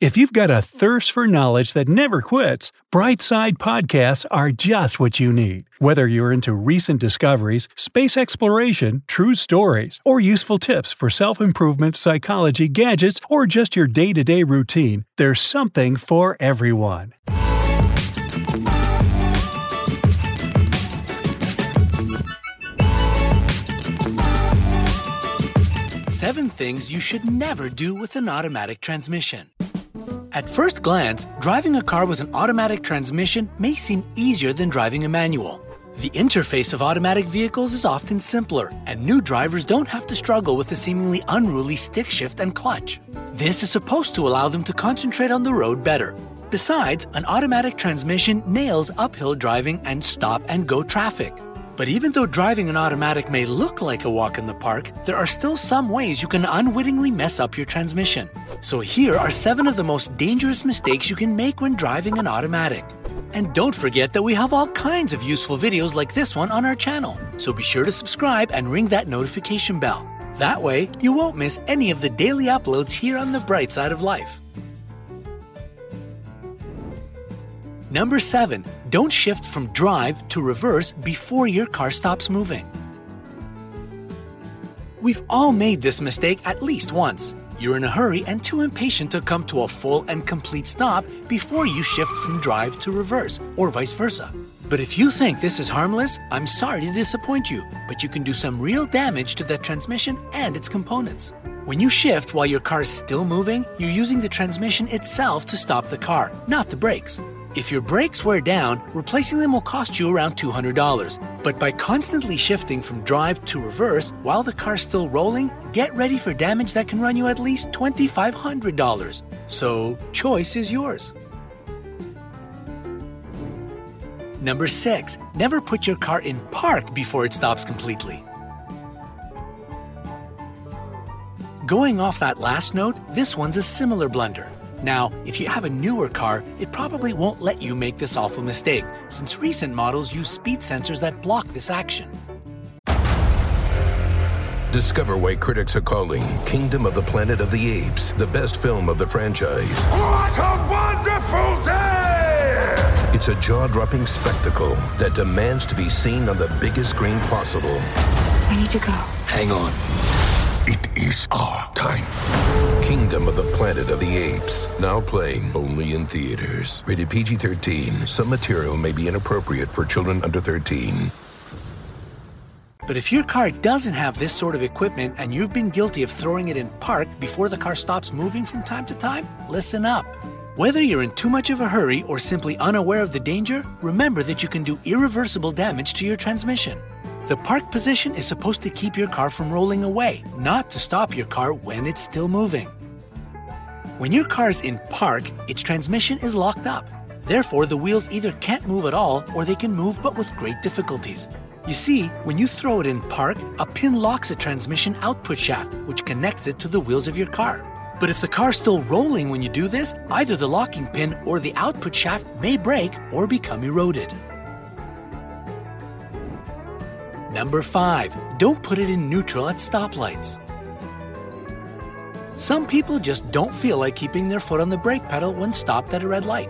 If you've got a thirst for knowledge that never quits, Brightside podcasts are just what you need. Whether you're into recent discoveries, space exploration, true stories, or useful tips for self-improvement, psychology, gadgets, or just your day-to-day routine, there's something for everyone. Seven things you should never do with an automatic transmission. At first glance, driving a car with an automatic transmission may seem easier than driving a manual. The interface of automatic vehicles is often simpler, and new drivers don't have to struggle with the seemingly unruly stick shift and clutch. This is supposed to allow them to concentrate on the road better. Besides, an automatic transmission nails uphill driving and stop-and-go traffic. But even though driving an automatic may look like a walk in the park, there are still some ways you can unwittingly mess up your transmission. So here are 7 of the most dangerous mistakes you can make when driving an automatic. And don't forget that we have all kinds of useful videos like this one on our channel, so be sure to subscribe and ring that notification bell. That way, you won't miss any of the daily uploads here on The Bright Side of Life. Number 7. Don't shift from drive to reverse before your car stops moving. We've all made this mistake at least once. You're in a hurry and too impatient to come to a full and complete stop before you shift from drive to reverse, or vice versa. But if you think this is harmless, I'm sorry to disappoint you, but you can do some real damage to that transmission and its components. When you shift while your car is still moving, you're using the transmission itself to stop the car, not the brakes. If your brakes wear down, replacing them will cost you around $200. But by constantly shifting from drive to reverse while the car's still rolling, get ready for damage that can run you at least $2,500. So, choice is yours. Number 6. Never put your car in park before it stops completely. Going off that last note, this one's a similar blunder. Now, if you have a newer car, it probably won't let you make this awful mistake, since recent models use speed sensors that block this action. Discover why critics are calling Kingdom of the Planet of the Apes the best film of the franchise. What a wonderful day! It's a jaw-dropping spectacle that demands to be seen on the biggest screen possible. I need to go. Hang on. It is our time. Kingdom of the Planet of the Apes. Now playing only in theaters. Rated PG-13. Some material may be inappropriate for children under 13. But if your car doesn't have this sort of equipment and you've been guilty of throwing it in park before the car stops moving from time to time, listen up. Whether you're in too much of a hurry or simply unaware of the danger, remember that you can do irreversible damage to your transmission. The park position is supposed to keep your car from rolling away, not to stop your car when it's still moving. When your car is in park, its transmission is locked up. Therefore, the wheels either can't move at all or they can move but with great difficulties. You see, when you throw it in park, a pin locks a transmission output shaft, which connects it to the wheels of your car. But if the car's still rolling when you do this, either the locking pin or the output shaft may break or become eroded. Number 5. Don't put it in neutral at stoplights. Some people just don't feel like keeping their foot on the brake pedal when stopped at a red light.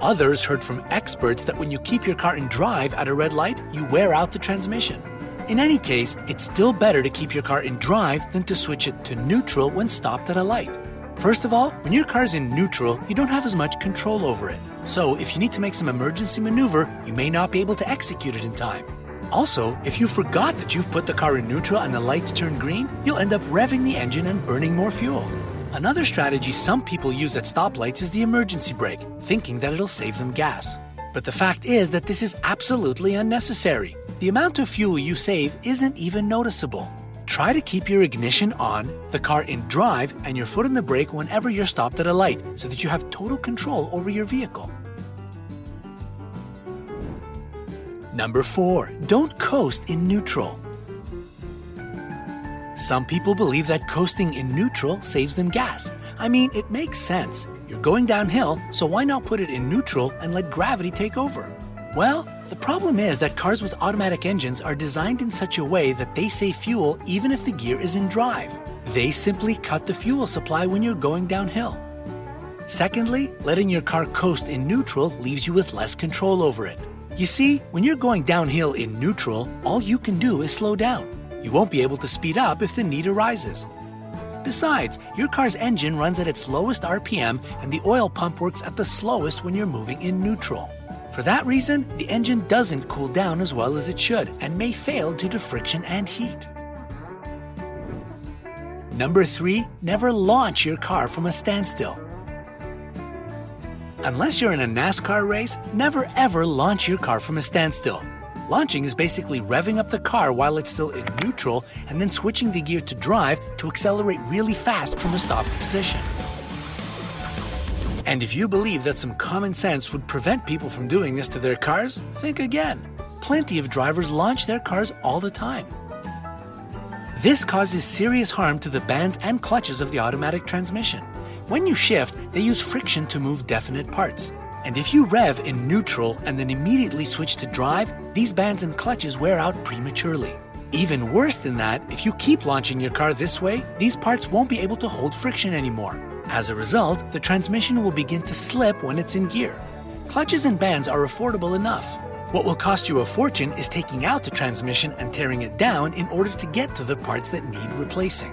Others heard from experts that when you keep your car in drive at a red light, you wear out the transmission. In any case, it's still better to keep your car in drive than to switch it to neutral when stopped at a light. First of all, when your car's in neutral, you don't have as much control over it. So if you need to make some emergency maneuver, you may not be able to execute it in time. Also, if you forgot that you've put the car in neutral and the lights turn green, you'll end up revving the engine and burning more fuel. Another strategy some people use at stoplights is the emergency brake, thinking that it'll save them gas. But the fact is that this is absolutely unnecessary. The amount of fuel you save isn't even noticeable. Try to keep your ignition on, the car in drive, and your foot on the brake whenever you're stopped at a light, so that you have total control over your vehicle. Number 4, don't coast in neutral. Some people believe that coasting in neutral saves them gas. I mean, it makes sense. You're going downhill, so why not put it in neutral and let gravity take over? Well, the problem is that cars with automatic engines are designed in such a way that they save fuel even if the gear is in drive. They simply cut the fuel supply when you're going downhill. Secondly, letting your car coast in neutral leaves you with less control over it. You see, when you're going downhill in neutral, all you can do is slow down. You won't be able to speed up if the need arises. Besides, your car's engine runs at its lowest RPM and the oil pump works at the slowest when you're moving in neutral. For that reason, the engine doesn't cool down as well as it should and may fail due to friction and heat. Number 3, never launch your car from a standstill. Unless you're in a NASCAR race, never ever launch your car from a standstill. Launching is basically revving up the car while it's still in neutral and then switching the gear to drive to accelerate really fast from a stopped position. And if you believe that some common sense would prevent people from doing this to their cars, think again. Plenty of drivers launch their cars all the time. This causes serious harm to the bands and clutches of the automatic transmission. When you shift, they use friction to move definite parts. And if you rev in neutral and then immediately switch to drive, these bands and clutches wear out prematurely. Even worse than that, if you keep launching your car this way, these parts won't be able to hold friction anymore. As a result, the transmission will begin to slip when it's in gear. Clutches and bands are affordable enough. What will cost you a fortune is taking out the transmission and tearing it down in order to get to the parts that need replacing.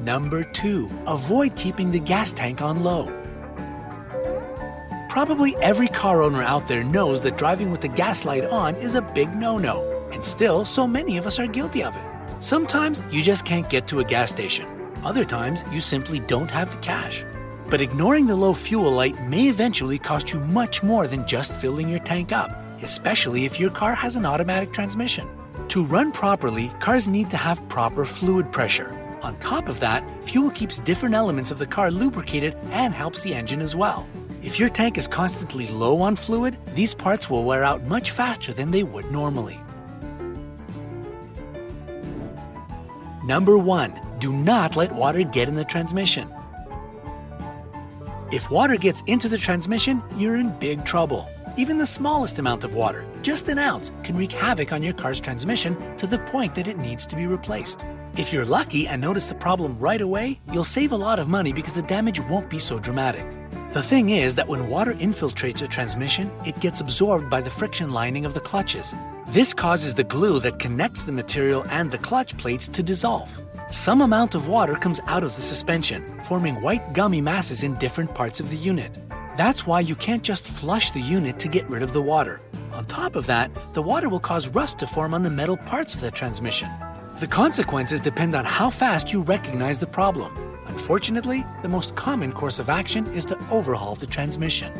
Number 2, avoid keeping the gas tank on low. Probably every car owner out there knows that driving with the gas light on is a big no-no, and still so many of us are guilty of it. Sometimes you just can't get to a gas station. Other times you simply don't have the cash. But ignoring the low fuel light may eventually cost you much more than just filling your tank up, especially if your car has an automatic transmission. To run properly, cars need to have proper fluid pressure. On top of that, fuel keeps different elements of the car lubricated and helps the engine as well. If your tank is constantly low on fluid, these parts will wear out much faster than they would normally. Number 1, do not let water get in the transmission. If water gets into the transmission, you're in big trouble. Even the smallest amount of water, just an ounce, can wreak havoc on your car's transmission to the point that it needs to be replaced. If you're lucky and notice the problem right away, you'll save a lot of money because the damage won't be so dramatic. The thing is that when water infiltrates a transmission, it gets absorbed by the friction lining of the clutches. This causes the glue that connects the material and the clutch plates to dissolve. Some amount of water comes out of the suspension, forming white gummy masses in different parts of the unit. That's why you can't just flush the unit to get rid of the water. On top of that, the water will cause rust to form on the metal parts of the transmission. The consequences depend on how fast you recognize the problem. Unfortunately, the most common course of action is to overhaul the transmission.